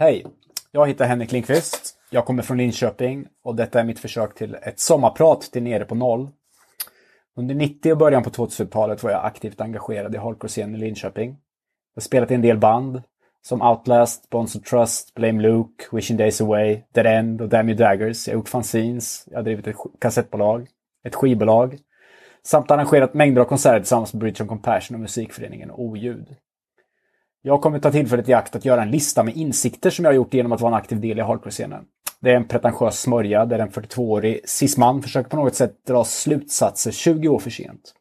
Hej, jag heter Henrik Lindqvist. Jag kommer från Linköping och detta är mitt försök till ett sommarprat till Nere på Noll. Under 90- och början på 2000-talet var jag aktivt engagerad i hardcore-scenen i Linköping. Jag spelat i en del band som Outlast, Bones of Trust, Blame Luke, Wishing Days Away, Dead End och Dammy Daggers. Jag har gjort fanzines, jag har drivit ett kassettbolag, ett skivbolag samt arrangerat mängder av konserter tillsammans med Bridge of Compassion och Musikföreningen Oljud. Jag kommer ta tillfället i akt att göra en lista med insikter som jag har gjort genom att vara en aktiv del i hardcore-scenen. Det är en pretentiös smörja där en 42-årig cis-man försöker på något sätt dra slutsatser 20 år för sent.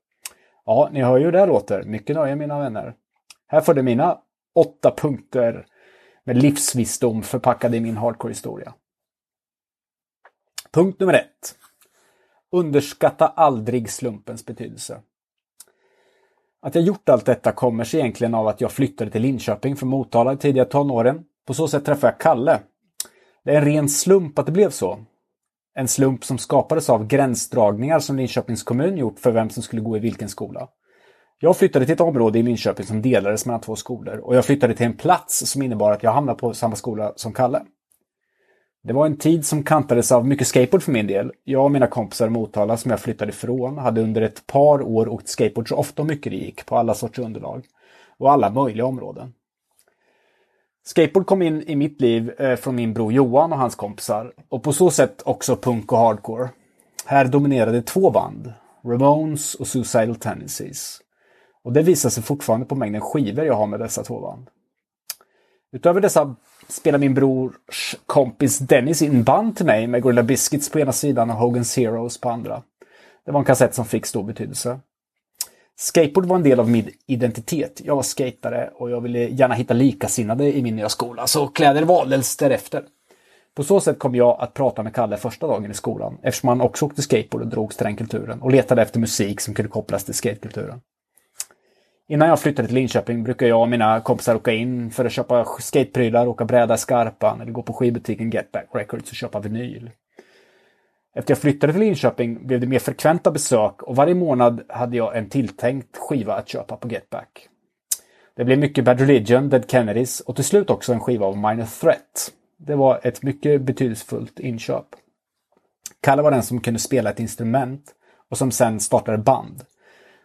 Ja, ni hör ju hur det här låter. Mycket nöje, mina vänner. Här får du mina 8 punkter med livsvisdom förpackade i min hardcore-historia. Punkt nummer 1. Underskatta aldrig slumpens betydelse. Att jag gjort allt detta kommer sig egentligen av att jag flyttade till Linköping från Motala i tidiga tonåren. På så sätt träffade jag Kalle. Det är en ren slump att det blev så. En slump som skapades av gränsdragningar som Linköpings kommun gjort för vem som skulle gå i vilken skola. Jag flyttade till ett område i Linköping som delades mellan 2 skolor och jag flyttade till en plats som innebar att jag hamnade på samma skola som Kalle. Det var en tid som kantades av mycket skateboard för min del. Jag och mina kompisar i Motala som jag flyttade ifrån hade under ett par år åkt skateboard så ofta och mycket det gick på alla sorts underlag och alla möjliga områden. Skateboard kom in i mitt liv från min bror Johan och hans kompisar och på så sätt också punk och hardcore. Här dominerade 2 band, Ramones och Suicidal Tendencies. Och det visar sig fortfarande på mängden skivor jag har med dessa 2 band. Utöver dessa spelar min brors kompis Dennis in band till mig med Gorilla Biscuits på ena sidan och Hogan's Heroes på andra. Det var en kassett som fick stor betydelse. Skateboard var en del av min identitet. Jag var skatare och jag ville gärna hitta likasinnade i min nya skola, så kläder valdes därefter. På så sätt kom jag att prata med Kalle första dagen i skolan, eftersom han också åkte skateboard och drogs till den kulturen och letade efter musik som kunde kopplas till skatekulturen. Innan jag flyttade till Linköping brukade jag och mina kompisar åka in för att köpa skateprylar, åka bräda i Skarpan eller gå på skivbutiken Get Back Records och köpa vinyl. Efter jag flyttade till Linköping blev det mer frekventa besök och varje månad hade jag en tilltänkt skiva att köpa på Get Back. Det blev mycket Bad Religion, Dead Kennedys och till slut också en skiva av Minor Threat. Det var ett mycket betydelsefullt inköp. Kalle var den som kunde spela ett instrument och som sen startade band.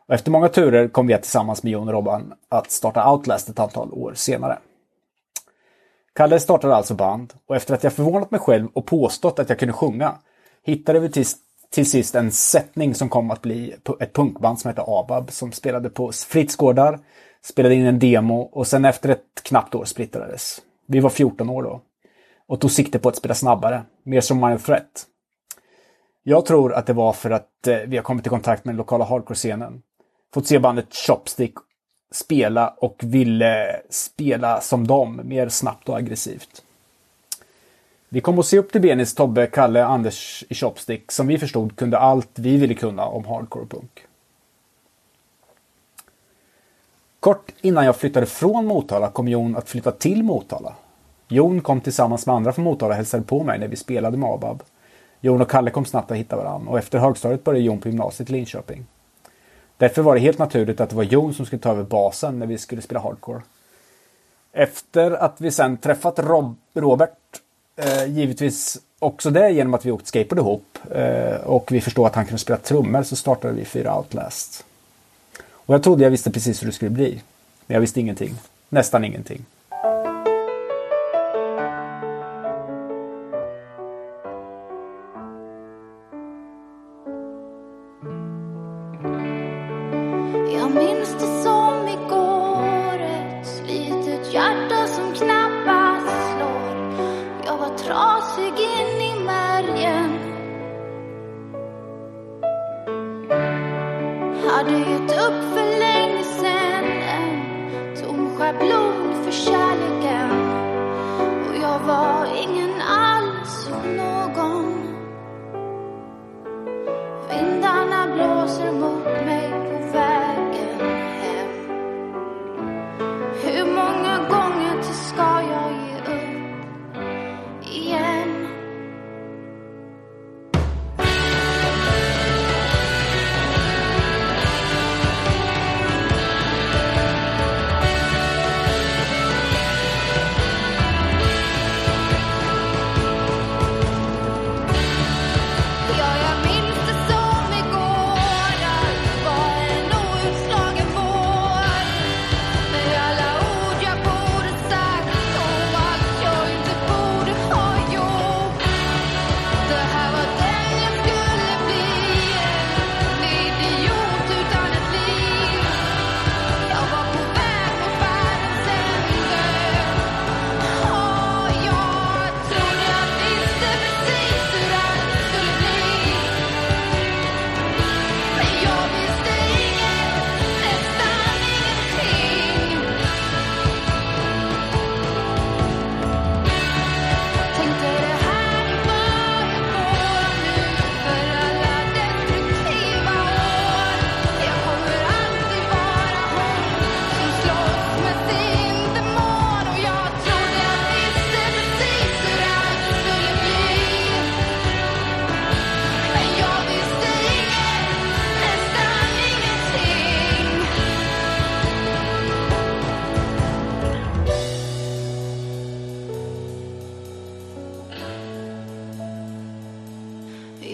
Och efter många turer kom vi tillsammans med Jon och Robban att starta Outlast ett antal år senare. Kalle startade alltså band och efter att jag förvånat mig själv och påstått att jag kunde sjunga hittade vi till sist en sättning som kom att bli ett punkband som hette Abab som spelade på fritidsgårdar, spelade in en demo och sen efter ett knappt år splittrades. Vi var 14 år då och tog sikte på att spela snabbare, mer som Minor Threat. Jag tror att det var för att vi har kommit i kontakt med den lokala hardcore-scenen. Fått se bandet Chopstick spela och ville spela som dem, mer snabbt och aggressivt. Vi kom att se upp till Benis, Tobbe, Kalle, Anders i Chopstick som vi förstod kunde allt vi ville kunna om hardcore punk. Kort innan jag flyttade från Motala kom Jon att flytta till Motala. Jon kom tillsammans med andra från Motala och hälsade på mig när vi spelade med Abab. Jon och Kalle kom snabbt att hitta varandra och efter högstadiet började Jon på gymnasiet i Linköping. Därför var det helt naturligt att det var Jon som skulle ta över basen när vi skulle spela hardcore. Efter att vi sen träffat Robert, givetvis också det genom att vi åkt skateboard ihop och vi förstod att han kunde spela trummor så startade vi 4 Outlast. Och jag trodde jag visste precis hur det skulle bli, men jag visste ingenting, nästan ingenting.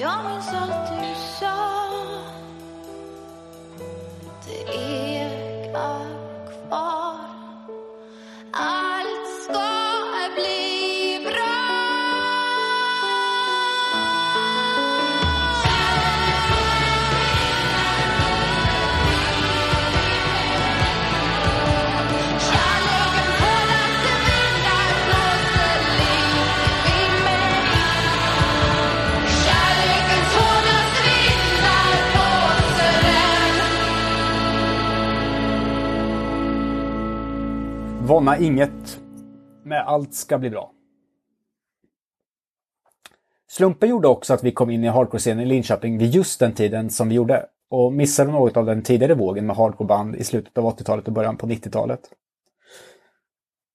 Jag minns allt du sa. Det ekar kvar. Allt ska bli bra. Vånna inget med allt ska bli bra. Slumpen gjorde också att vi kom in i hardcore-scenen i Linköping vid just den tiden som vi gjorde och missade något av den tidigare vågen med hardcore-band i slutet av 80-talet och början på 90-talet.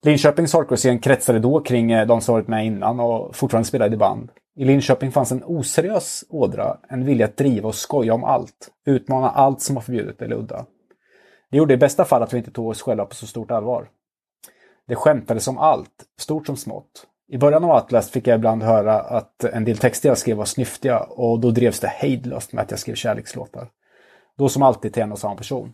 Linköpings hardcore-scen kretsade då kring de som varit med innan och fortfarande spelade i band. I Linköping fanns en oseriös ådra, en vilja att driva och skoja om allt, utmana allt som var förbjudet eller udda. Det gjorde i bästa fall att vi inte tog oss själva på så stort allvar. Det skämtades om allt, stort som smått. I början av Outlast fick jag ibland höra att en del texter jag skrev var snyftiga och då drevs det hejdlöst med att jag skrev kärlekslåtar. Då som alltid till en och samma person.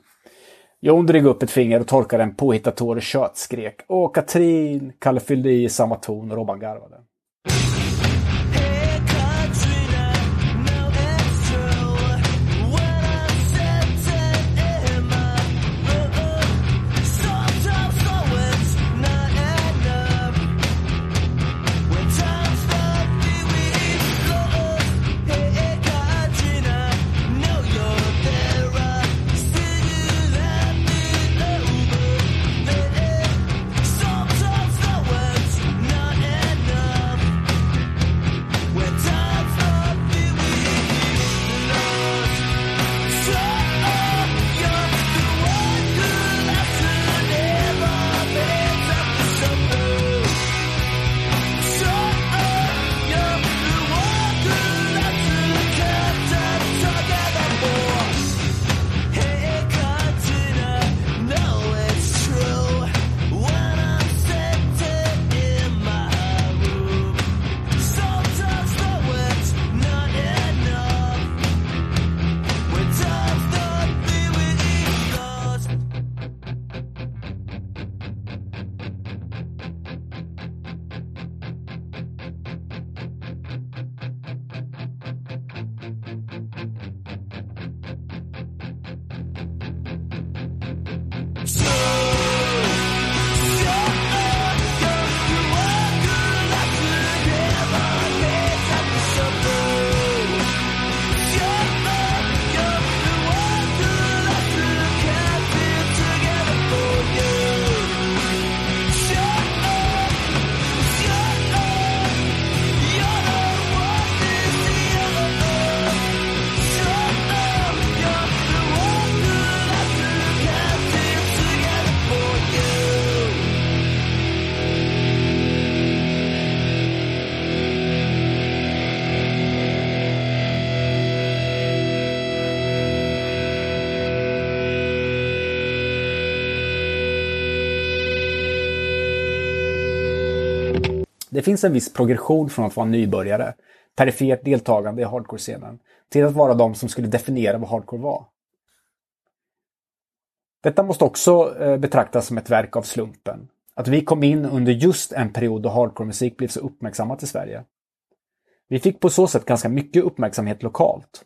Jon drog upp ett finger och torkade en påhittad tår och kött skrek. Åh Katrin! Kalle fyllde i samma ton och Robban garvade. Det finns en viss progression från att vara nybörjare, perifert deltagande i hardcore-scenen, till att vara de som skulle definiera vad hardcore var. Detta måste också betraktas som ett verk av slumpen. Att vi kom in under just en period då hardcore-musik blev så uppmärksammat i Sverige. Vi fick på så sätt ganska mycket uppmärksamhet lokalt.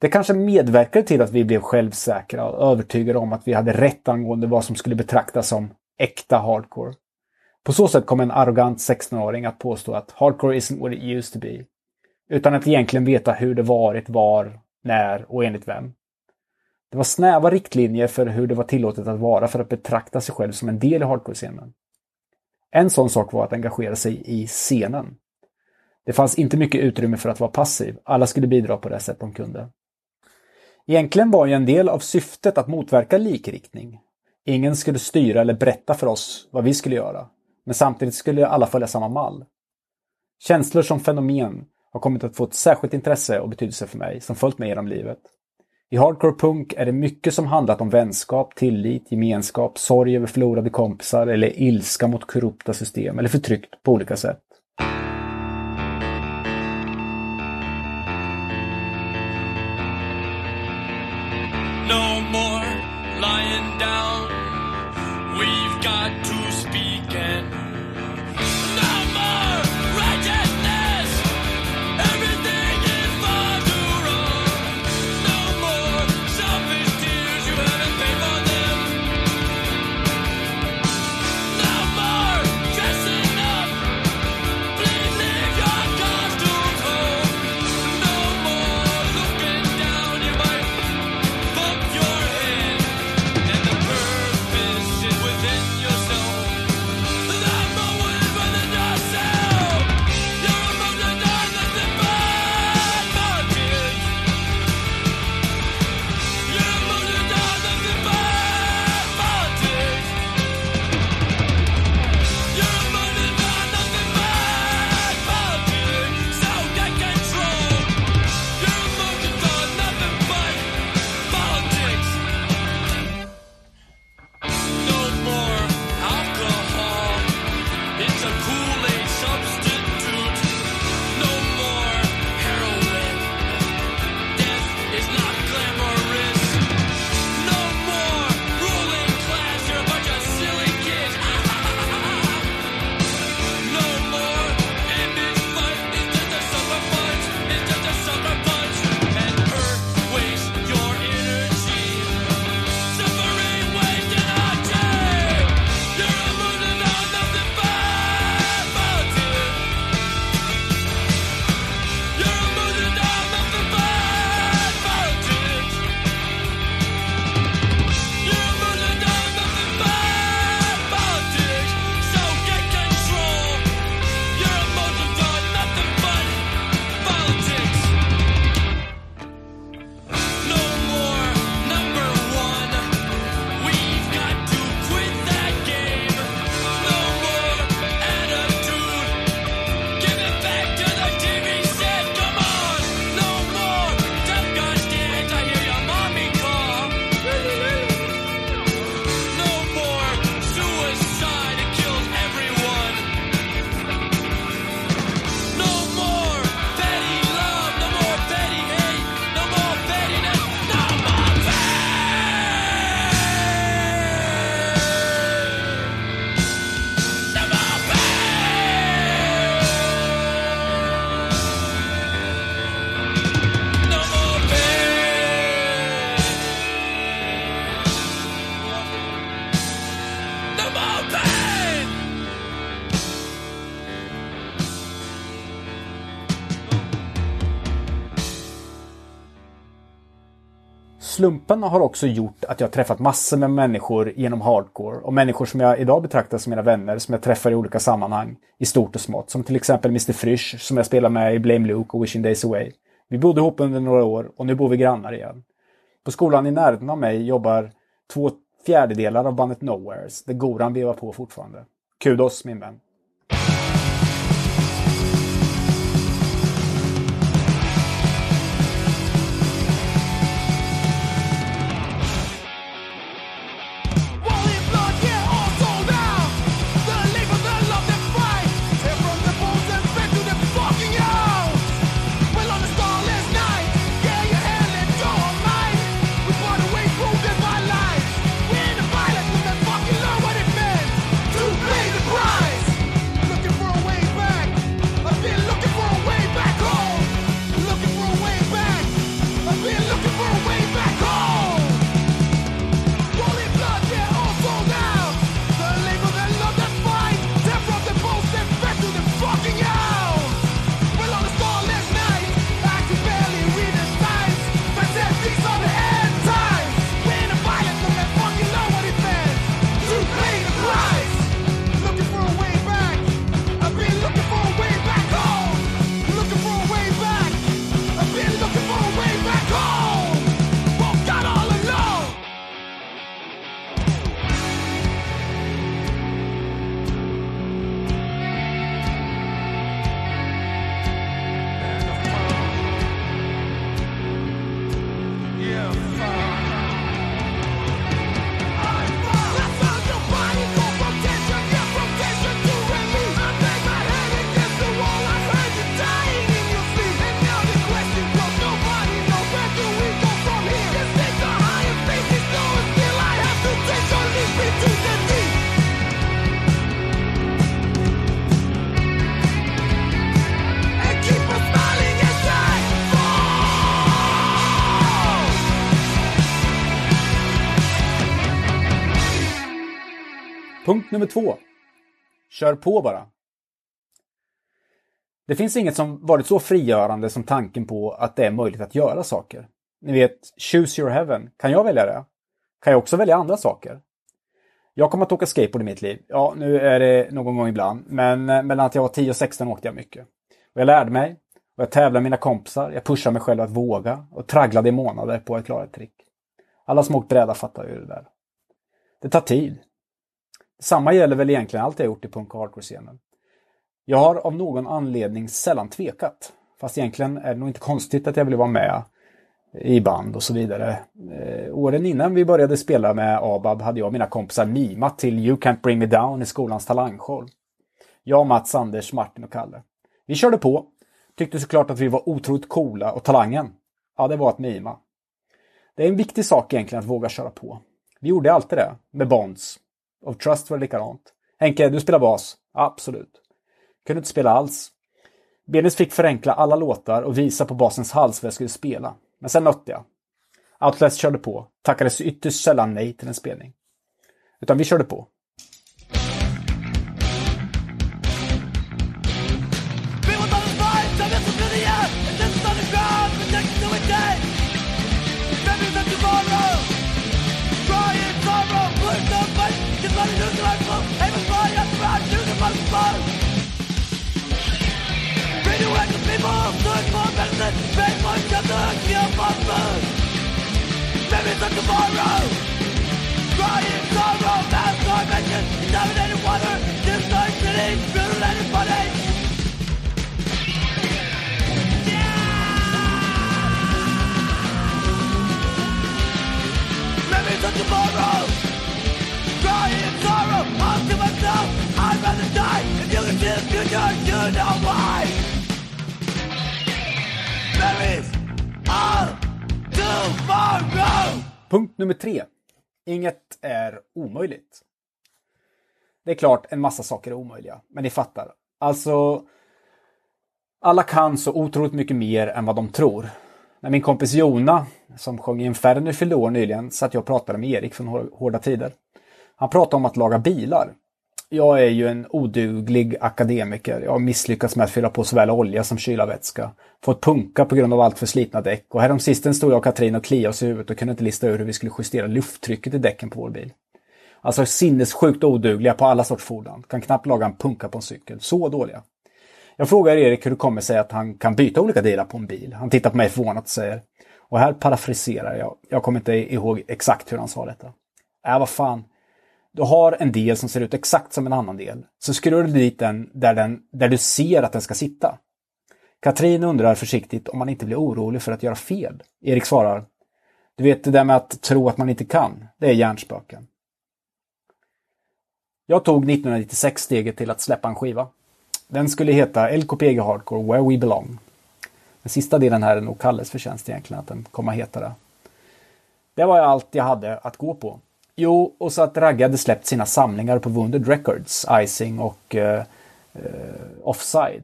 Det kanske medverkade till att vi blev självsäkra och övertygade om att vi hade rätt angående vad som skulle betraktas som äkta hardcore. På så sätt kom en arrogant 16-åring att påstå att hardcore isn't what it used to be, utan att egentligen veta hur det varit, var, när och enligt vem. Det var snäva riktlinjer för hur det var tillåtet att vara för att betrakta sig själv som en del i hardcore-scenen. En sån sak var att engagera sig i scenen. Det fanns inte mycket utrymme för att vara passiv, alla skulle bidra på det sätt de kunde. Egentligen var ju en del av syftet att motverka likriktning. Ingen skulle styra eller berätta för oss vad vi skulle göra. Men samtidigt skulle alla följa samma mall. Känslor som fenomen har kommit att få ett särskilt intresse och betydelse för mig som följt mig genom livet. I hardcore punk är det mycket som handlat om vänskap, tillit, gemenskap, sorg över förlorade kompisar eller ilska mot korrupta system eller förtryckt på olika sätt. slumpen har också gjort att jag har träffat massor med människor genom hardcore. Och människor som jag idag betraktar som mina vänner, som jag träffar i olika sammanhang, i stort och smått. Som till exempel Mr. Frisch, som jag spelar med i Blame Luke och Wishing Days Away. Vi bodde ihop under några år och nu bor vi grannar igen. På skolan i närheten av mig jobbar 2/4 av bandet Nowheres, där Goran vevar på fortfarande. Kudos, min vän. Punkt nummer 2. Kör på bara. Det finns inget som varit så frigörande som tanken på att det är möjligt att göra saker. Ni vet, choose your heaven. Kan jag välja det? Kan jag också välja andra saker? Jag kommer att åka skateboard i mitt liv. Ja, nu är det någon gång ibland. Men mellan att jag var 10 och 16 åkte jag mycket. Och jag lärde mig. Och jag tävlade med mina kompisar. Jag pushade mig själv att våga. Och tragglade i månader på att klara ett trick. Alla som åkt bräda fattar ju det där. Det tar tid. Samma gäller väl egentligen allt jag gjort i punk- och hardcore-scenen. Jag har av någon anledning sällan tvekat. Fast egentligen är det nog inte konstigt att jag ville vara med i band och så vidare. Åren innan vi började spela med Abab hade jag och mina kompisar mimat till You Can't Bring Me Down i skolans talangshow. Jag, Mats, Anders, Martin och Kalle. Vi körde på. Tyckte såklart att vi var otroligt coola och talangen. Ja, det var att mima. Det är en viktig sak egentligen att våga köra på. Vi gjorde alltid det med Bones of Trust var det likadant. Henke, du spelar bas. Absolut. Kunde inte spela alls. Benis fick förenkla alla låtar och visa på basens hals vad jag skulle spela. Men sen nötte jag. Outlast körde på. Tackades ytterst sällan nej till en spelning. Utan vi körde på. Punkt nummer 3. Inget är omöjligt. Det är klart en massa saker är omöjliga, men ni fattar. Alltså, alla kan så otroligt mycket mer än vad de tror. När min kompis Jona, som sjöng i Inferno, fyllde år nyligen, satt jag och pratade med Erik från Hårda Tider. Han pratade om att laga bilar. Jag är ju en oduglig akademiker. Jag har misslyckats med att fylla på såväl olja som kylarvätska. Fått punka på grund av allt för slitna däck. Och häromsisten stod jag och Katrin och kliade oss i huvudet och kunde inte lista ur hur vi skulle justera lufttrycket i däcken på vår bil. Alltså sinnessjukt odugliga på alla sorts fordon. Kan knappt laga en punka på en cykel. Så dåliga. Jag frågar Erik hur det kommer sig att han kan byta olika delar på en bil. Han tittar på mig förvånat och säger, och här parafraserar jag. Jag kommer inte ihåg exakt hur han sa detta. Vad fan. Du har en del som ser ut exakt som en annan del. Så skruvar du dit den där du ser att den ska sitta. Katrin undrar försiktigt om man inte blir orolig för att göra fel. Erik svarar, du vet det där med att tro att man inte kan. Det är hjärnspöken. Jag tog 1996 steget till att släppa en skiva. Den skulle heta LKPG Hardcore Where We Belong. Den sista delen här är nog Kalles förtjänst egentligen att den kommer att heta det. Det var allt jag hade att gå på. Jo, och så att Ragge hade släppt sina samlingar på Wounded Records, Icing och Offside.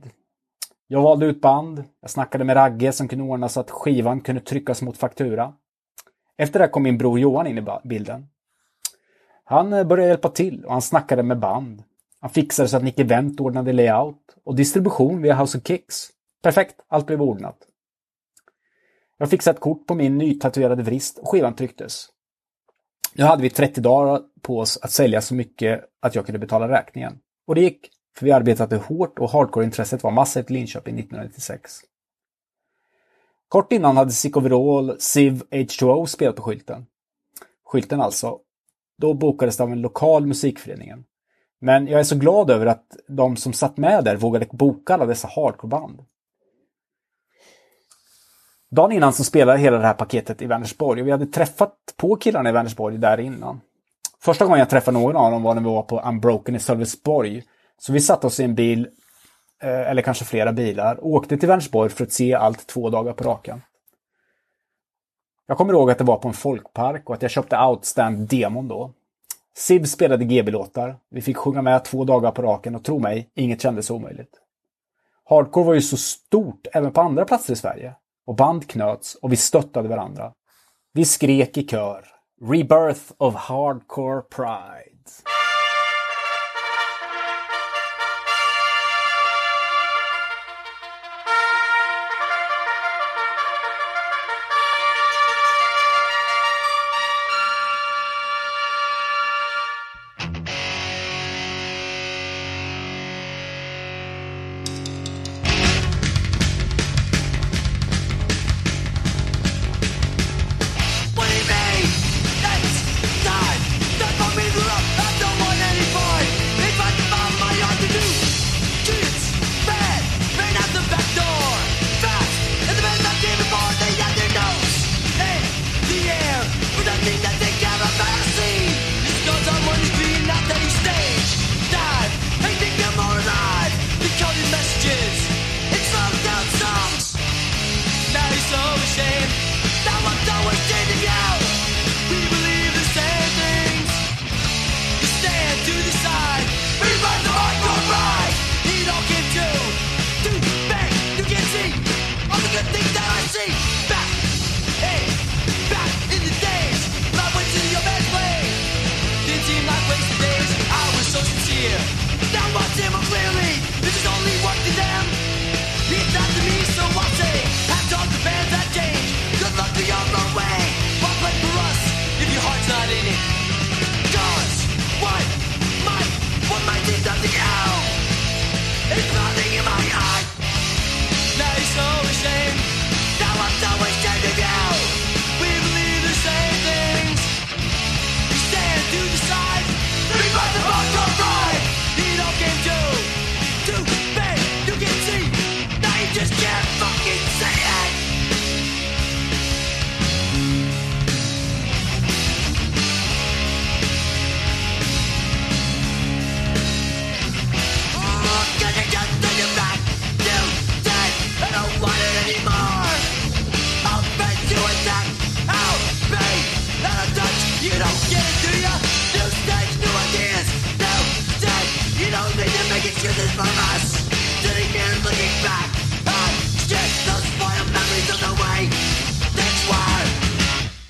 Jag valde ut band. Jag snackade med Ragge som kunde ordna så att skivan kunde tryckas mot faktura. Efter det kom min bror Johan in i bilden. Han började hjälpa till och han snackade med band. Han fixade så att Nicky Wendt ordnade layout och distribution via House of Kicks. Perfekt, allt blev ordnat. Jag fixade ett kort på min nytatuerade vrist och skivan trycktes. Nu hade vi 30 dagar på oss att sälja så mycket att jag kunde betala räkningen. Och det gick, för vi arbetade hårt och hardcore-intresset var massivt i Linköping 1996. Kort innan hade Sick of It All, Civ, H2O spelat på skylten. Skylten alltså. Då bokades det av en lokal musikföreningen. Men jag är så glad över att de som satt med där vågade boka alla dessa hardcoreband. Dagen innan så spelade hela det här paketet i Vänersborg. Och vi hade träffat på killarna i Vänersborg där innan. Första gången jag träffade någon av dem var när vi var på Unbroken i Sölvesborg. Så vi satt oss i en bil, eller kanske flera bilar, och åkte till Vänersborg för att se allt 2 dagar på rakan. Jag kommer ihåg att det var på en folkpark och att jag köpte Outstand-demon då. Sib spelade GB-låtar. Vi fick sjunga med 2 dagar på raken och tro mig, inget kändes omöjligt. Hardcore var ju så stort även på andra platser i Sverige. Och band knöts och vi stöttade varandra. Vi skrek i kör. Rebirth of Hardcore Pride.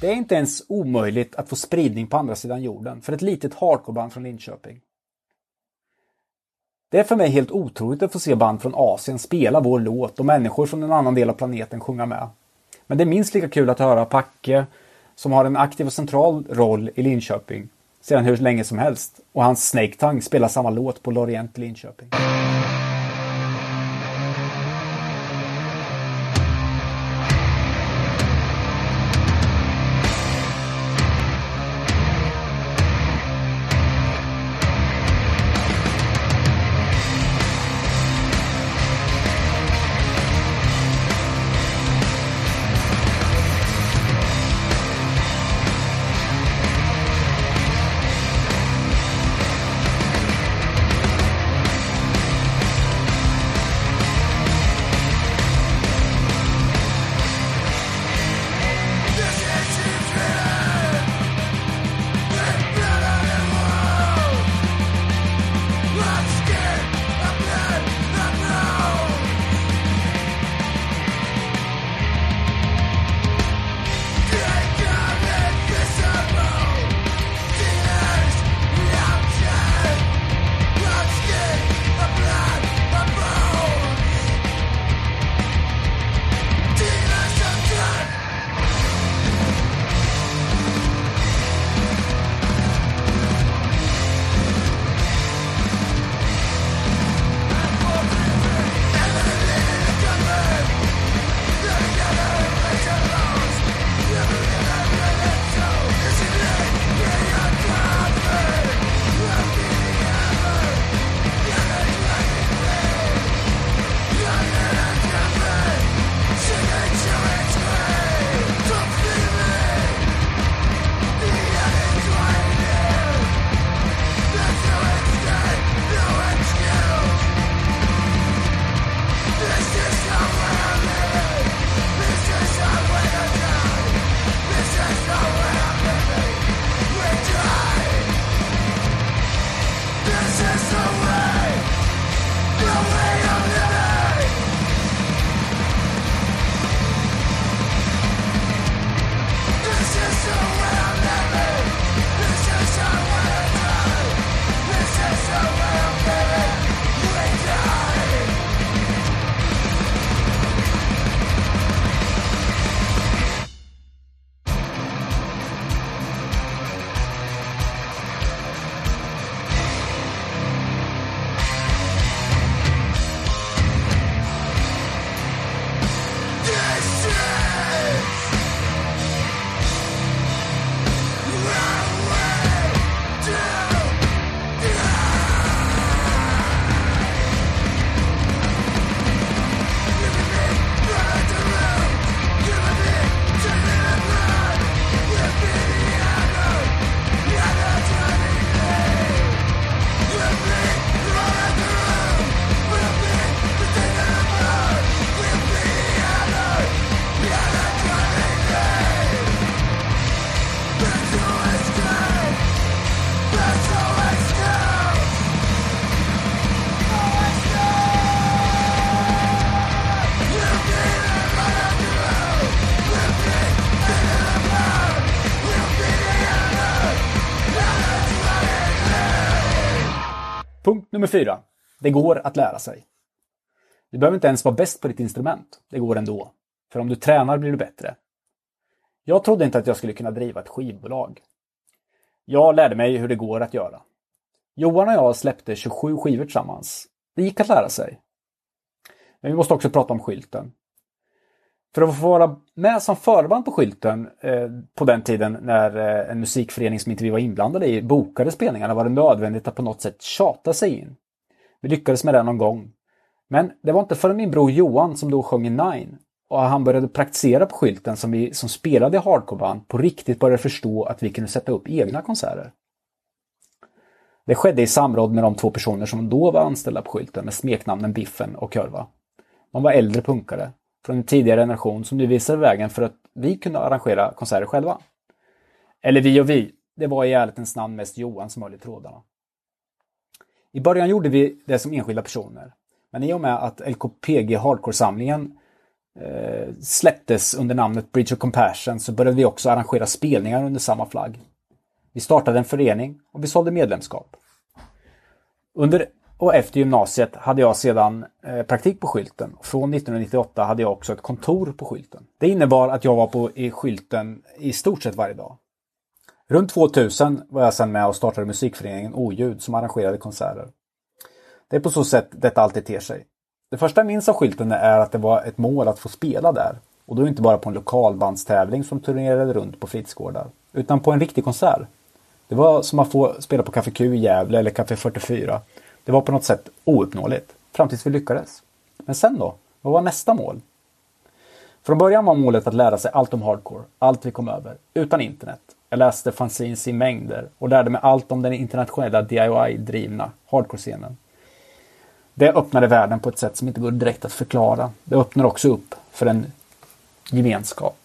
Det är inte ens omöjligt att få spridning på andra sidan jorden för ett litet hardcoreband från Linköping. Det är för mig helt otroligt att få se band från Asien spela vår låt och människor från en annan del av planeten sjunga med. Men det är minst lika kul att höra Packe, som har en aktiv och central roll i Linköping sedan hur länge som helst, och hans Snake Tongue spelar samma låt på Lorient i Linköping. Nummer 4. Det går att lära sig. Du behöver inte ens vara bäst på ditt instrument. Det går ändå. För om du tränar blir du bättre. Jag trodde inte att jag skulle kunna driva ett skivbolag. Jag lärde mig hur det går att göra. Johan och jag släppte 27 skivor tillsammans. Det gick att lära sig. Men vi måste också prata om skylten. För att få vara med som förband på skylten på den tiden när en musikförening som inte vi var inblandade i bokade spelningarna var det nödvändigt att på något sätt tjata sig in. Vi lyckades med det någon gång. Men det var inte förrän min bror Johan, som då sjöng i Nine, och han började praktisera på skylten, som vi som spelade i hardcoreband på riktigt började förstå att vi kunde sätta upp egna konserter. Det skedde i samråd med de 2 personer som då var anställda på skylten med smeknamnen Biffen och Körva. De var äldre punkare från en tidigare generation som nu visade vägen för att vi kunde arrangera konserter själva. Eller vi och vi. Det var i ärlighetens namn mest Johan som höll i trådarna. I början gjorde vi det som enskilda personer. Men i och med att LKPG Hardcore-samlingen släpptes under namnet Bridge of Compassion så började vi också arrangera spelningar under samma flagg. Vi startade en förening och vi sålde medlemskap. Under Och efter gymnasiet hade jag sedan praktik på Skylten. Från 1998 hade jag också ett kontor på Skylten. Det innebar att jag var i Skylten i stort sett varje dag. Runt 2000 var jag sedan med och startade Musikföreningen Oljud som arrangerade konserter. Det är på så sätt detta alltid ter sig. Det första jag minns av Skylten är att det var ett mål att få spela där. Och då inte bara på en lokalbandstävling som turnerade runt på fritidsgårdar, utan på en riktig konsert. Det var som att få spela på Café Q i Gävle eller Café 44. Det var på något sätt ouppnåeligt, fram tills vi lyckades. Men sen då? Vad var nästa mål? Från början var målet att lära sig allt om hardcore, allt vi kom över, utan internet. Jag läste fanzines i mängder och lärde mig allt om den internationella DIY-drivna hardcore-scenen. Det öppnade världen på ett sätt som inte går direkt att förklara. Det öppnar också upp för en gemenskap.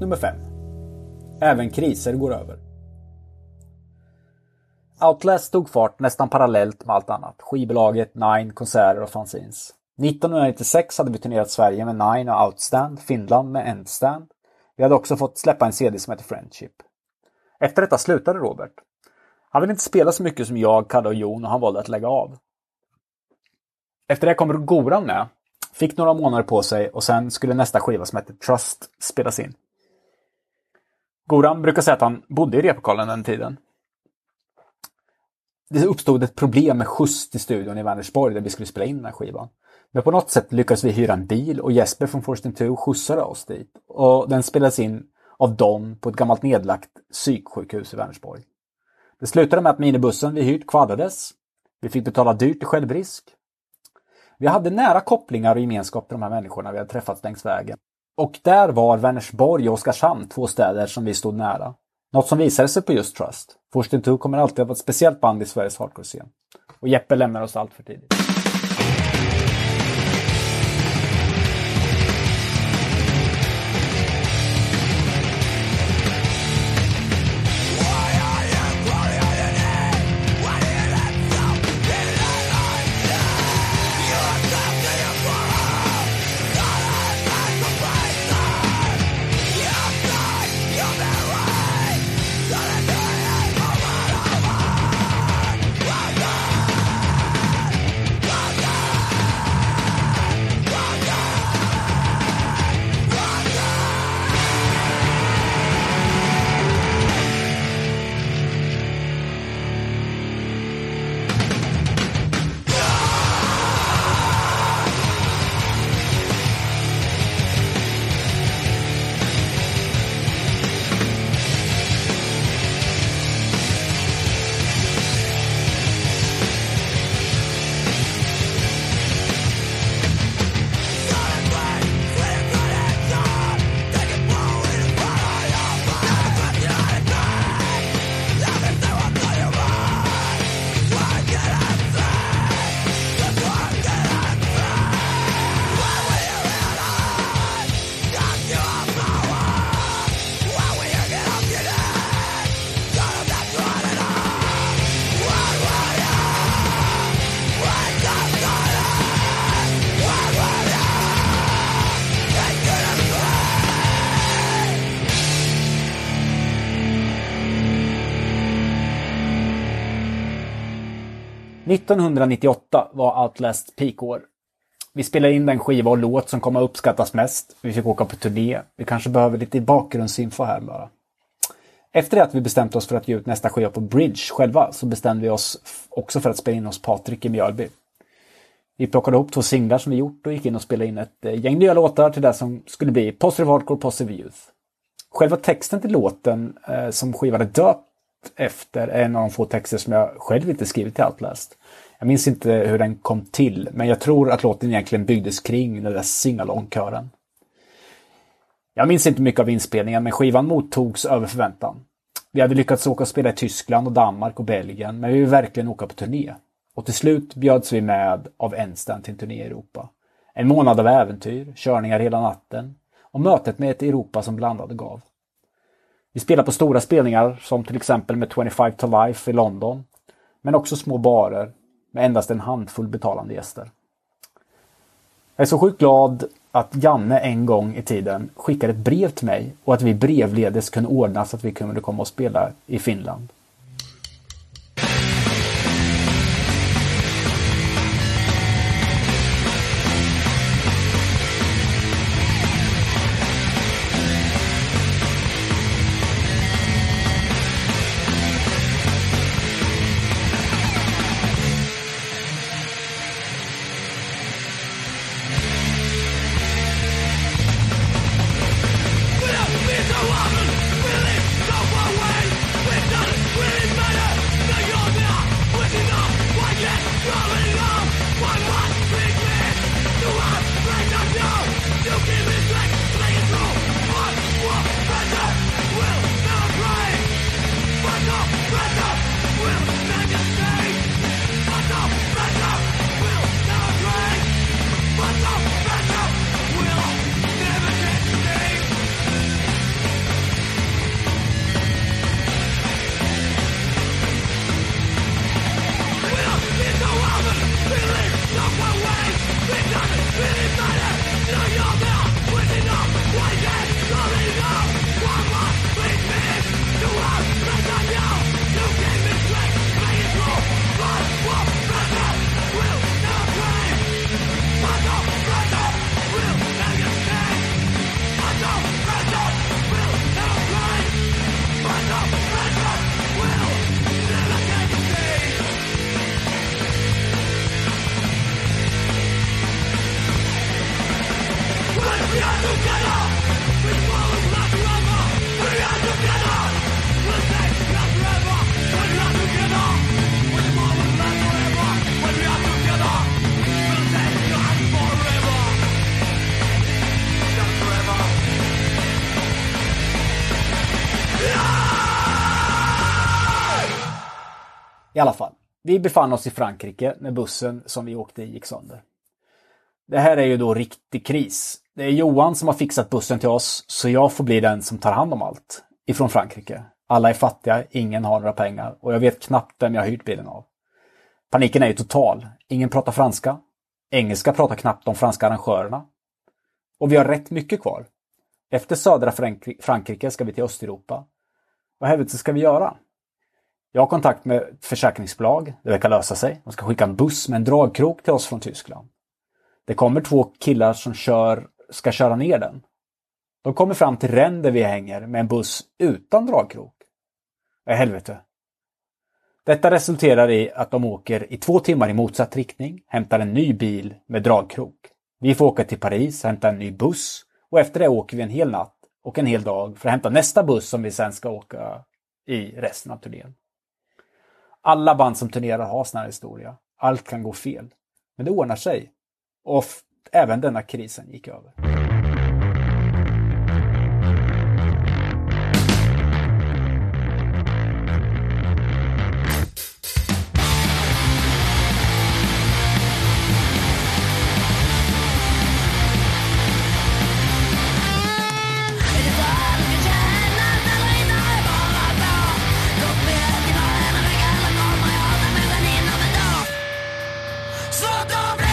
Nummer 5. Även kriser går över. Outlast tog fart nästan parallellt med allt annat. Skivbolaget, Nine, konserter och fanzines. 1996 hade vi turnerat Sverige med Nine och Outstand, Finland med Endstand. Vi hade också fått släppa en CD som heter Friendship. Efter detta slutade Robert. Han ville inte spela så mycket som jag, Kalle och Jon, och han valde att lägga av. Efter det kom Goran med. Fick några månader på sig och sen skulle nästa skiva som heter Trust spelas in. Goran brukar säga att han bodde i replokalen den tiden. Det uppstod ett problem med skjuts till studion i Vänersborg där vi skulle spela in den här skivan. Men på något sätt lyckades vi hyra en bil och Jesper från Forsten 2 skjutsade oss dit. Och den spelades in av Don på ett gammalt nedlagt psyksjukhus i Vänersborg. Det slutade med att minibussen vi hyrt kvadrades. Vi fick betala dyrt i självrisk. Vi hade nära kopplingar och gemenskap till de här människorna vi hade träffat längs vägen. Och där var Vänersborg och Oskarshamn två städer som vi stod nära. Något som visade sig på just Trust. Forsten 2 kommer alltid att vara ett speciellt band i Sveriges hardcore-scen. Och Jeppe lämnar oss allt för tidigt. 1998 var Outlast peak-år. Vi spelade in den skiva och låt som kommer att uppskattas mest. Vi fick åka på turné. Vi kanske behöver lite bakgrundsinfo här bara. Efter att vi bestämt oss för att ge ut nästa skiva på Bridge själva så bestämde vi oss också för att spela in hos Patrik i Mjölby. Vi plockade ihop 2 singlar som vi gjort och gick in och spelade in ett gäng nya låtar till det som skulle bli Positive Hardcore, Positive Youth. Själva texten till låten som skivan är döpt efter är en av de få texter som jag själv inte skrivit till Outlast. Jag minns inte hur den kom till, men jag tror att låten egentligen byggdes kring den där singalongkören. Jag minns inte mycket av inspelningen, men skivan mottogs över förväntan. Vi hade lyckats åka och spela i Tyskland och Danmark och Belgien, men vi ville verkligen åka på turné. Och till slut bjöds vi med av Endstand till en turné i Europa. En månad av äventyr, körningar hela natten och mötet med ett Europa som blandade gav. Vi spelade på stora spelningar som till exempel med 25 to Life i London, men också små barer med endast en handfull betalande gäster. Jag är så sjukt glad att Janne en gång i tiden skickade ett brev till mig och att vi brevledes kunde ordna så att vi kunde komma och spela i Finland. I alla fall, vi befann oss i Frankrike när bussen som vi åkte i gick sönder. Det här är ju då riktig kris. Det är Johan som har fixat bussen till oss, så jag får bli den som tar hand om allt. Ifrån Frankrike. Alla är fattiga, ingen har några pengar och jag vet knappt vem jag har hyrt bilen av. Paniken är ju total. Ingen pratar franska. Engelska pratar knappt de franska arrangörerna. Och vi har rätt mycket kvar. Efter södra Frankrike ska vi till Östeuropa. Vad helvete ska vi göra? Jag har kontakt med ett försäkringsbolag. Det verkar lösa sig. De ska skicka en buss med en dragkrok till oss från Tyskland. Det kommer 2 killar som ska köra ner den. De kommer fram till Rennes där vi hänger med en buss utan dragkrok. Helvete. Detta resulterar i att de åker i 2 timmar i motsatt riktning, hämtar en ny bil med dragkrok. Vi får åka till Paris, hämta en ny buss och efter det åker vi en hel natt och en hel dag för att hämta nästa buss som vi sen ska åka i resten av turnén. Alla band som turnerar har sån här historia. Allt kan gå fel. Men det ordnar sig. Och även denna krisen gick över. That's right.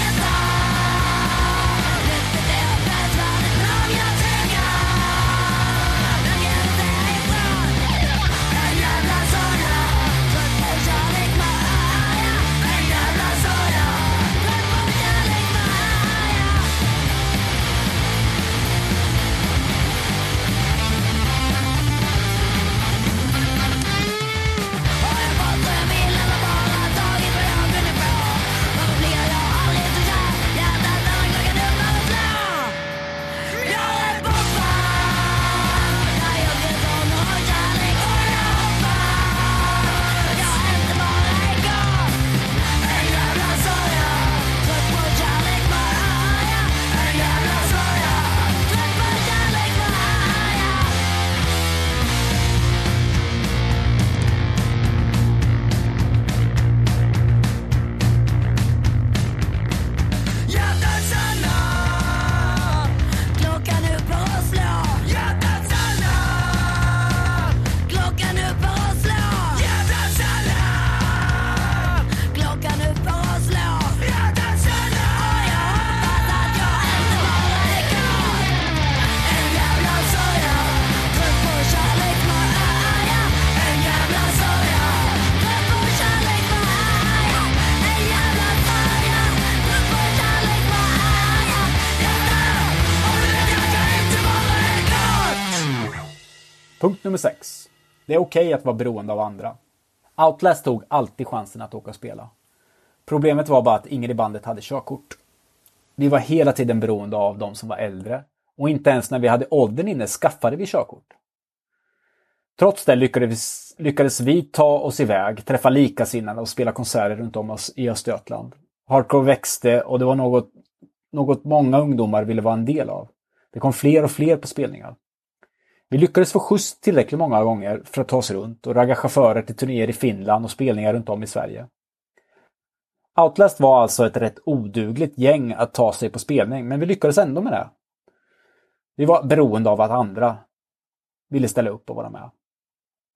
Punkt nummer 6. Det är okej att vara beroende av andra. Outlast tog alltid chansen att åka och spela. Problemet var bara att ingen i bandet hade körkort. Vi var hela tiden beroende av de som var äldre. Och inte ens när vi hade åldern inne skaffade vi körkort. Trots det lyckades vi ta oss iväg, träffa likasinnade och spela konserter runt om oss i Östergötland. Hardcore växte och det var något många ungdomar ville vara en del av. Det kom fler och fler på spelningar. Vi lyckades få skjuts tillräckligt många gånger för att ta oss runt och ragga chaufförer till turnéer i Finland och spelningar runt om i Sverige. Outlast var alltså ett rätt odugligt gäng att ta sig på spelning, men vi lyckades ändå med det. Vi var beroende av att andra ville ställa upp och vara med.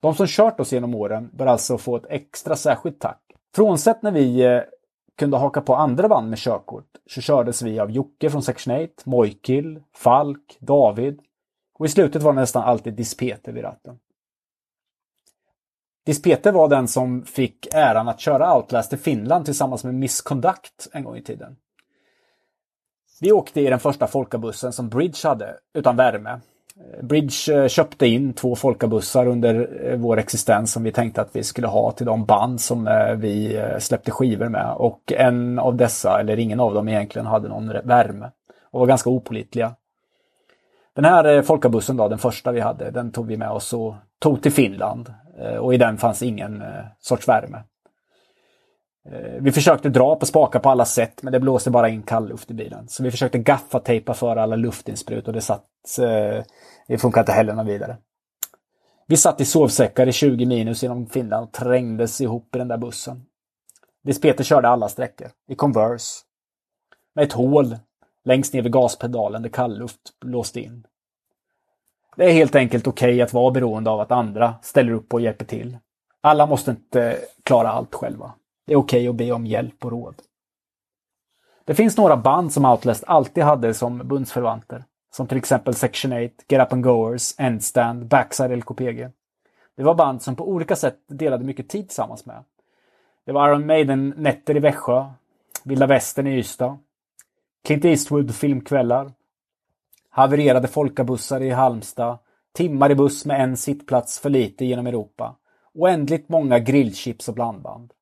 De som kört oss genom åren bör alltså få ett extra särskilt tack. Frånsett när vi kunde haka på andra band med körkort så kördes vi av Jocke från Section 8, Mojkill, Falk, David och i slutet var nästan alltid Dispeter vid ratten. Dispeter var den som fick äran att köra Outlast i Finland tillsammans med Misconduct en gång i tiden. Vi åkte i den första folkabussen som Bridge hade utan värme. Bridge köpte in 2 folkabussar under vår existens som vi tänkte att vi skulle ha till de band som vi släppte skivor med. Och en av dessa, eller ingen av dem egentligen, hade någon värme och var ganska opålitliga. Den här folkabussen då, den första vi hade, den tog vi med oss och tog till Finland. Och i den fanns ingen sorts värme. Vi försökte dra på spakar på alla sätt men det blåste bara in kall luft i bilen. Så vi försökte gaffatejpa för alla luftinsprut och det funkade inte heller någon vidare. Vi satt i sovsäckar i 20 minus genom Finland och trängdes ihop i den där bussen. Dispeter körde alla sträckor i Converse med ett hål längst ner vid gaspedalen där kall luft blåste in. Det är helt enkelt okej att vara beroende av att andra ställer upp och hjälper till. Alla måste inte klara allt själva. Det är okej att be om hjälp och råd. Det finns några band som Outlast alltid hade som bundsförvanter. Som till exempel Section 8, Get Up and Goers, Endstand, Backside eller KPG. Det var band som på olika sätt delade mycket tid tillsammans med. Det var Iron Maiden nätter i Växjö, Vilda Västern i Ystad, Clint Eastwood filmkvällar, havererade folkabussar i Halmstad, timmar i buss med en sittplats för lite genom Europa, oändligt många grillchips och blandband.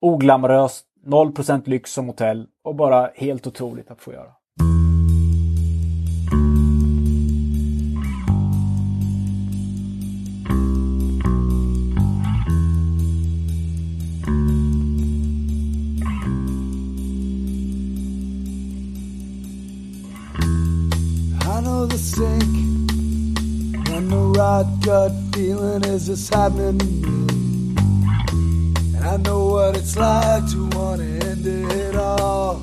Oglamoröst, 0% lyx som hotell och bara helt otroligt att få göra. I know the sink and the right gut feeling is this happening to me. I know what it's like to want to end it all.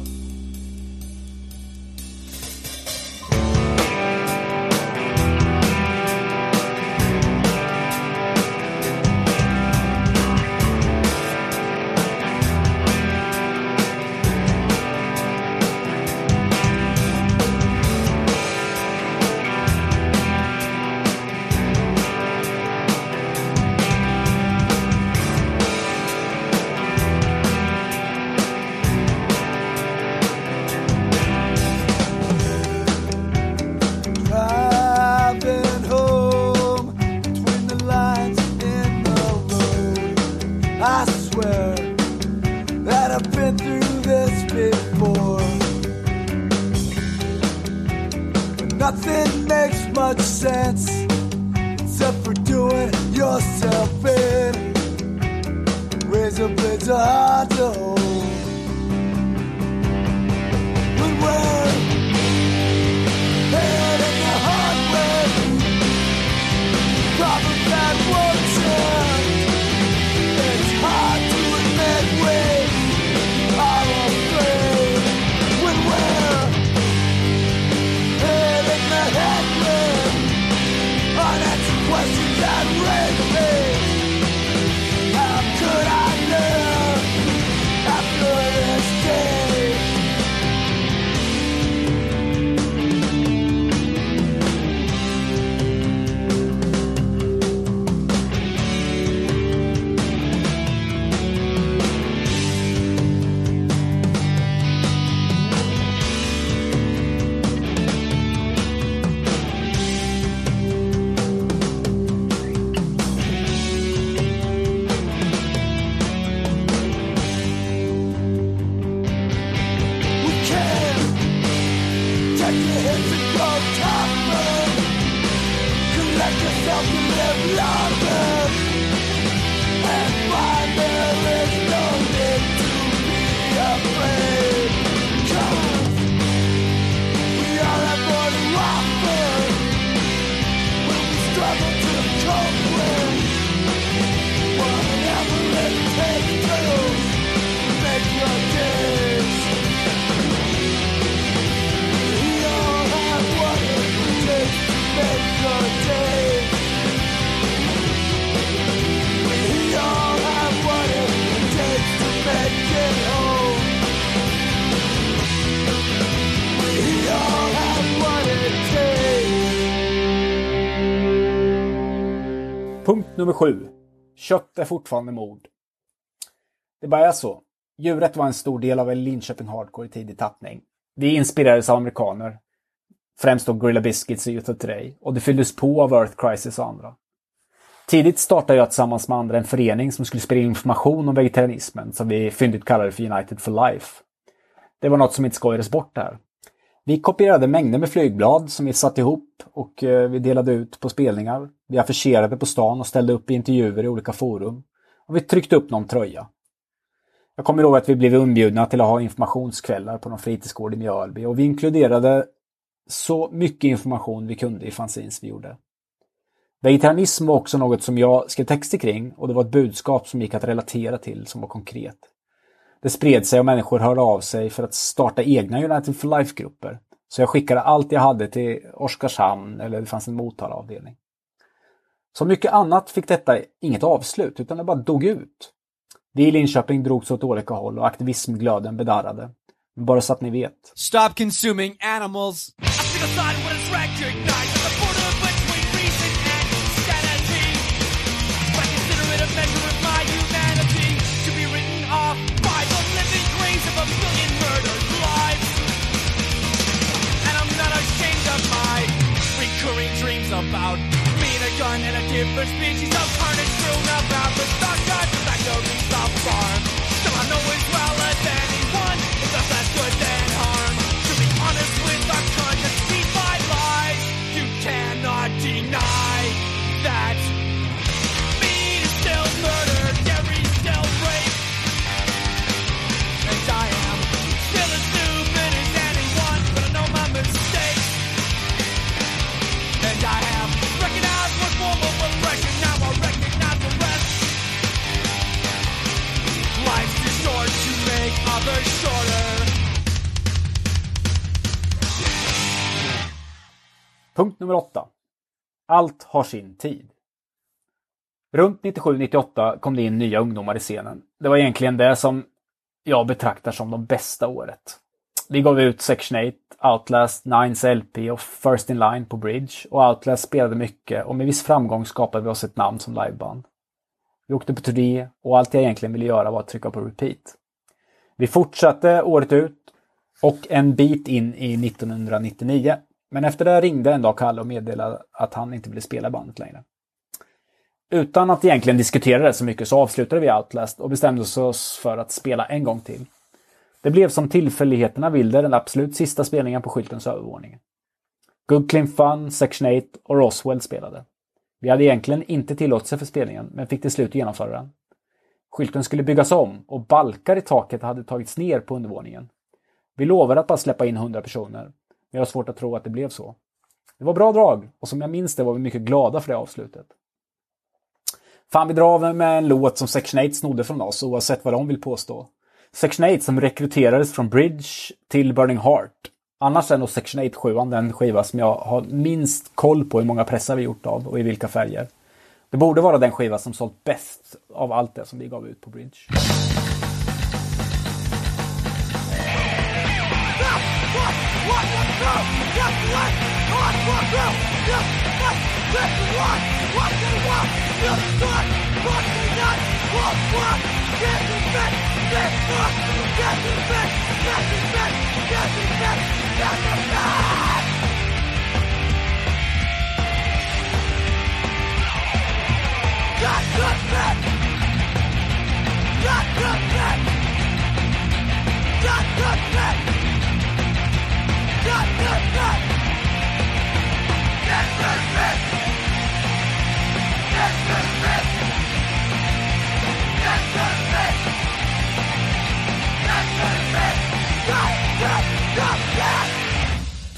How could I live? collect your hits and go topless. Collect yourself and live lawless, and find there is no need to be afraid. 'Cause we all have more to offer when we struggle to cope with whatever it takes to make your days. We all have what it takes to make your days. We all have what it takes to make it home. We all have what it takes. Punkt nummer 7. Kött är fortfarande mord. Det börjar så. Djuret var en stor del av en Linköping hardcore i tidig tappning. Vi inspirerades av amerikaner, främst då Gorilla Biscuits och Youth of Today, och det fylldes på av Earth Crisis och andra. Tidigt startade jag tillsammans med andra en förening som skulle sprida information om vegetarianismen, som vi fyndigt kallade för United for Life. Det var något som inte skojades bort där. Vi kopierade mängder med flygblad som vi satt ihop och vi delade ut på spelningar. Vi affischerade på stan och ställde upp i intervjuer i olika forum. Och vi tryckte upp någon tröja. Jag kommer ihåg att vi blev inbjudna till att ha informationskvällar på någon fritidsgård i Mjölby. Och vi inkluderade så mycket information vi kunde i fanzines vi gjorde. Vegetarianism var också något som jag skrev texter kring. Och det var ett budskap som gick att relatera till som var konkret. Det spred sig och människor hörde av sig för att starta egna United for Life-grupper. Så jag skickade allt jag hade till Oskarshamn eller det fanns en Motala-avdelning. Som mycket annat fick detta inget avslut utan det bara dog ut. Vi i Linköping drogs åt olika håll och aktivismglöden bedarrade. Men bara så att ni vet. Stop consuming animals! About being a gun and a different species of carnage strewn about the stockyards, the factories, the farm. Still I know as well as anyone, it's just as good than harm. To be honest with our conscience, see by lies, you cannot deny that meat is still murder, dairy still rape, and I am still as stupid as anyone, but I know my mistakes, and I am. Punkt nummer 8. Allt har sin tid. Runt 97-98 kom det in nya ungdomar i scenen. Det var egentligen det som jag betraktar som de bästa året. Vi gav ut Section 8, Outlast, Nines LP och First in Line på Bridge. Och Outlast spelade mycket och med viss framgång skapade vi oss ett namn som liveband. Vi åkte på turné och allt jag egentligen ville göra var att trycka på repeat. Vi fortsatte året ut och en bit in i 1999. Men efter det ringde en dag Kalle och meddelade att han inte ville spela bandet längre. Utan att egentligen diskutera det så mycket så avslutade vi Outlast och bestämde oss för att spela en gång till. Det blev som tillfälligheterna ville den absolut sista spelningen på skyltens övervåning. Good Clean Fun, Section 8 och Roswell spelade. Vi hade egentligen inte tillåtelse för spelningen men fick till slut genomföra den. Skylten skulle byggas om och balkar i taket hade tagits ner på undervåningen. Vi lovade att bara släppa in 100 personer, men jag har svårt att tro att det blev så. Det var bra drag och som jag minns det var vi mycket glada för det avslutet. Fan vi drar med en låt som Section 8 snodde från oss oavsett vad de vill påstå. Section 8 som rekryterades från Bridge till Burning Heart. Annars är nog Section 8-7 den skiva som jag har minst koll på hur många pressar vi gjort av och i vilka färger. Det borde vara den skiva som sålt bäst av allt det som vi gav ut på Bridge. Not good men! Not good men! Not good men! Not good men!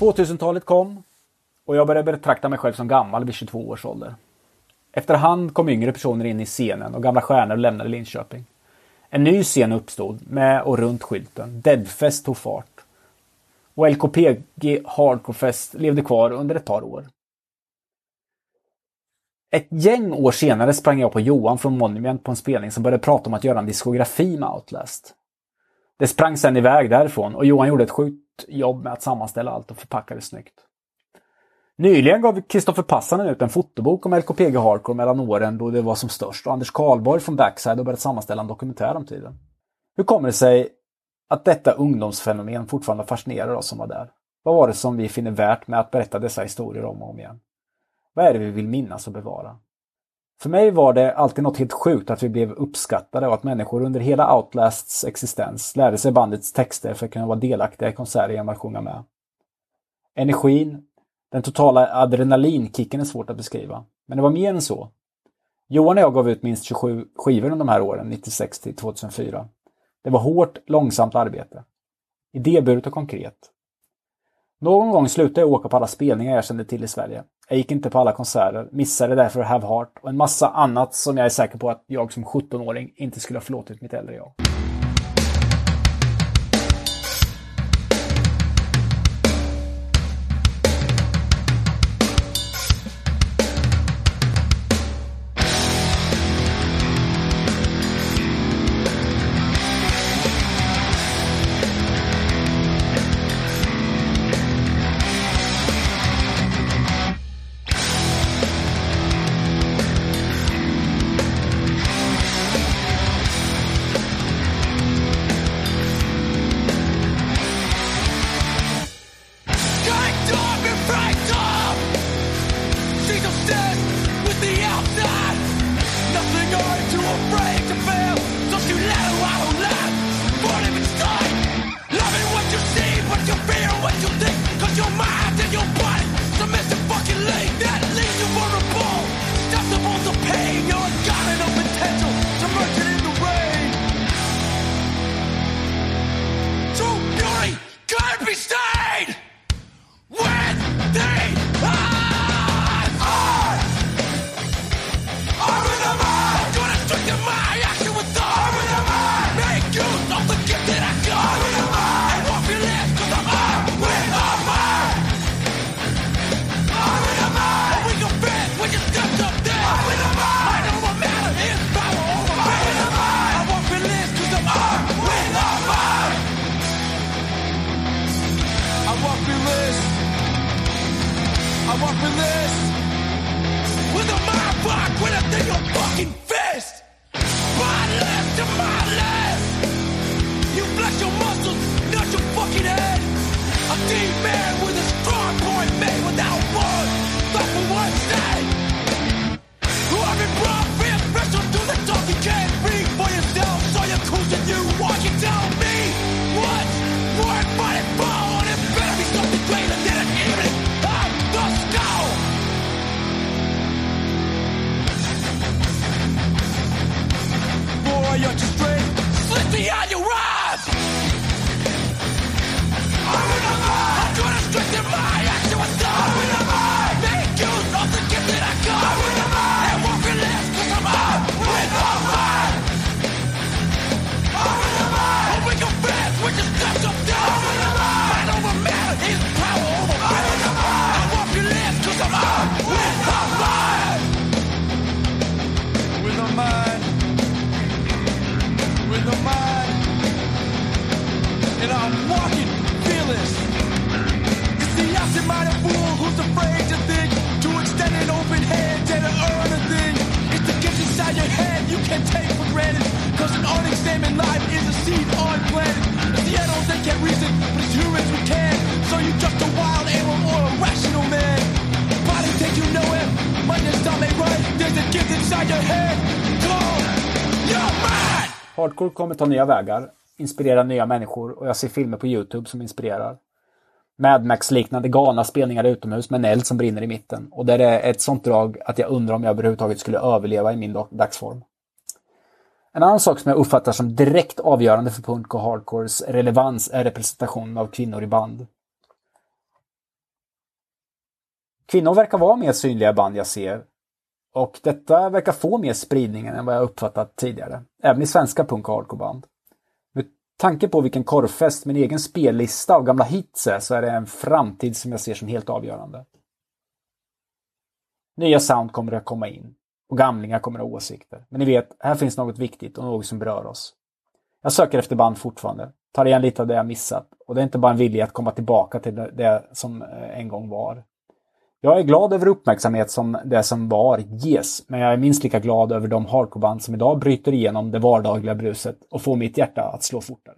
2000-talet kom och jag började betrakta mig själv som gammal vid 22 års ålder. Efterhand kom yngre personer in i scenen och gamla stjärnor lämnade Linköping. En ny scen uppstod med och runt skylten. Deadfest tog fart. Och LKPG Hardcorefest levde kvar under ett par år. Ett gäng år senare sprang jag på Johan från Monument på en spelning som började prata om att göra en diskografi med Outlast. Det sprang sedan iväg därifrån och Johan gjorde ett sjukt jobb med att sammanställa allt och förpacka det snyggt. Nyligen gav Kristoffer Passanen ut en fotobok om LKPG Hardcore mellan åren då det var som störst och Anders Karlborg från Backside har börjat sammanställa en dokumentär om tiden. Hur kommer det sig att detta ungdomsfenomen fortfarande fascinerar oss som var där? Vad var det som vi finner värt med att berätta dessa historier om och om igen? Vad är det vi vill minnas och bevara? För mig var det alltid något helt sjukt att vi blev uppskattade och att människor under hela Outlasts existens lärde sig bandets texter för att kunna vara delaktiga i konserter genom att sjunga med. Energin, den totala adrenalinkicken är svårt att beskriva. Men det var mer än så. Johan och jag gav ut minst 27 skivor under de här åren, 1996-2004. Det var hårt, långsamt arbete. Idéburet och konkret. Någon gång slutade jag åka på alla spelningar jag kände till i Sverige. Jag gick inte på alla konserter, missade därför Have Heart och en massa annat som jag är säker på att jag som 17-åring inte skulle ha förlåtit mitt äldre jag. Hardcore kommer ta nya vägar, inspirera nya människor och jag ser filmer på YouTube som inspirerar. Mad Max-liknande Ghana-spelningar utomhus med en eld som brinner i mitten. Och där är ett sånt drag att jag undrar om jag överhuvudtaget skulle överleva i min dagsform. En annan sak som jag uppfattar som direkt avgörande för punk och hardcores relevans är representationen av kvinnor i band. Kvinnor verkar vara mer synliga band jag ser. Och detta verkar få mer spridning än vad jag uppfattat tidigare. Även i svenska punk- och hardcoreband. Med tanke på vilken korvfest min egen spellista av gamla hits är, så är det en framtid som jag ser som helt avgörande. Nya sound kommer att komma in. Och gamlingar kommer att ha åsikter. Men ni vet, här finns något viktigt och något som berör oss. Jag söker efter band fortfarande. Tar igen lite av det jag missat. Och det är inte bara en vilja att komma tillbaka till det som en gång var. Jag är glad över uppmärksamhet som det som var ges, men jag är minst lika glad över de hardcoreband som idag bryter igenom det vardagliga bruset och får mitt hjärta att slå fortare.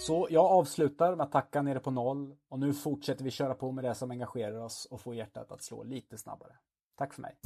Så jag avslutar med att tacka Nere på Noll, och nu fortsätter vi köra på med det som engagerar oss och får hjärtat att slå lite snabbare. Tack för mig!